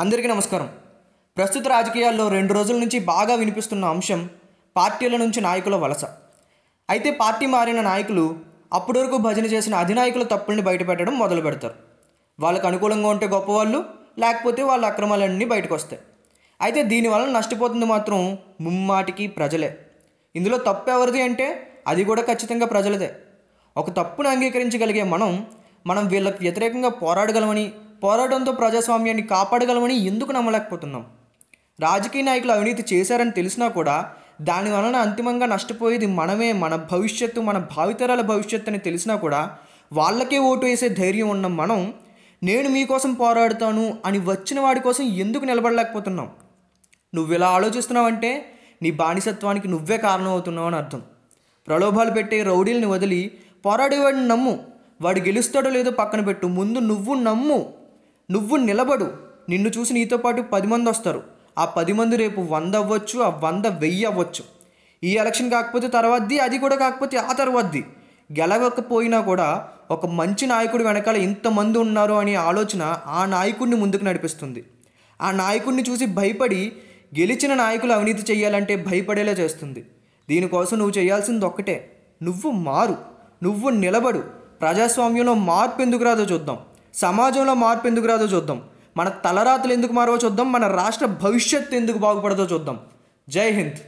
అందరికీ నమస్కారం. ప్రస్తుత రాజకీయాల్లో 2 రోజుల నుంచి బాగా వినిపిస్తున్న అంశం పార్టీల నుంచి నాయకుల వలస. అయితే పార్టీ మారిన నాయకులు అప్పటి వరకు భజన చేసిన అధినాయకుల తప్పుల్ని బయటపెట్టడం మొదలు పెడతారు. వాళ్ళకు అనుకూలంగా ఉంటే గొప్పవాళ్ళు, లేకపోతే వాళ్ళ అక్రమాలన్నీ బయటకు వస్తాయి. అయితే దీనివల్ల నష్టపోతుంది మాత్రం ముమ్మాటికి ప్రజలే. ఇందులో తప్పు ఎవరిది అంటే అది కూడా ఖచ్చితంగా ప్రజలదే. ఒక తప్పును అంగీకరించగలిగే మనం వీళ్ళకి వ్యతిరేకంగా పోరాడగలమని, పోరాటంతో ప్రజాస్వామ్యాన్ని కాపాడగలమని ఎందుకు నమ్మలేకపోతున్నాం? రాజకీయ నాయకులు అవినీతి చేశారని తెలిసినా కూడా దానివలన అంతిమంగా నష్టపోయేది మనమే. మన భవిష్యత్తు, మన భావితరాల భవిష్యత్తు అని తెలిసినా కూడా వాళ్ళకే ఓటు వేసే ధైర్యం ఉన్న మనం, నేను మీకోసం పోరాడుతాను అని వచ్చిన వాడి కోసం ఎందుకు నిలబడలేకపోతున్నాం? నువ్వు ఇలా ఆలోచిస్తున్నావంటే నీ బానిసత్వానికి నువ్వే కారణం అవుతున్నావు అని అర్థం. ప్రలోభాలు పెట్టే రౌడీల్ని వదిలి పోరాడేవాడిని నమ్ము. వాడు గెలుస్తాడో లేదో పక్కన పెట్టు, ముందు నువ్వు నమ్ము, నువ్వు నిలబడు. నిన్ను చూసి నీతో పాటు 10 మంది వస్తారు. ఆ 10 మంది రేపు 100 అవ్వచ్చు, ఆ 100 1000 అవ్వచ్చు. ఈ ఎలక్షన్ కాకపోతే తర్వాతది, అది కూడా కాకపోతే ఆ తర్వాతది. గెలవకపోయినా కూడా ఒక మంచి నాయకుడు వెనకాల ఇంతమంది ఉన్నారు అనే ఆలోచన ఆ నాయకుడిని ముందుకు నడిపిస్తుంది. ఆ నాయకుడిని చూసి భయపడి గెలిచిన నాయకులు అవినీతి చేయాలంటే భయపడేలా చేస్తుంది. దీనికోసం నువ్వు చేయాల్సింది ఒక్కటే, నువ్వు మారు, నువ్వు నిలబడు. ప్రజాస్వామ్యంలో మార్పు ఎందుకు రాదో చూద్దాం, సమాజంలో మార్పు ఎందుకు రాదో చూద్దాం, మన తలరాతలు ఎందుకు మారో చూద్దాం, మన రాష్ట్ర భవిష్యత్తు ఎందుకు బాగుపడదో చూద్దాం. జై హింద్.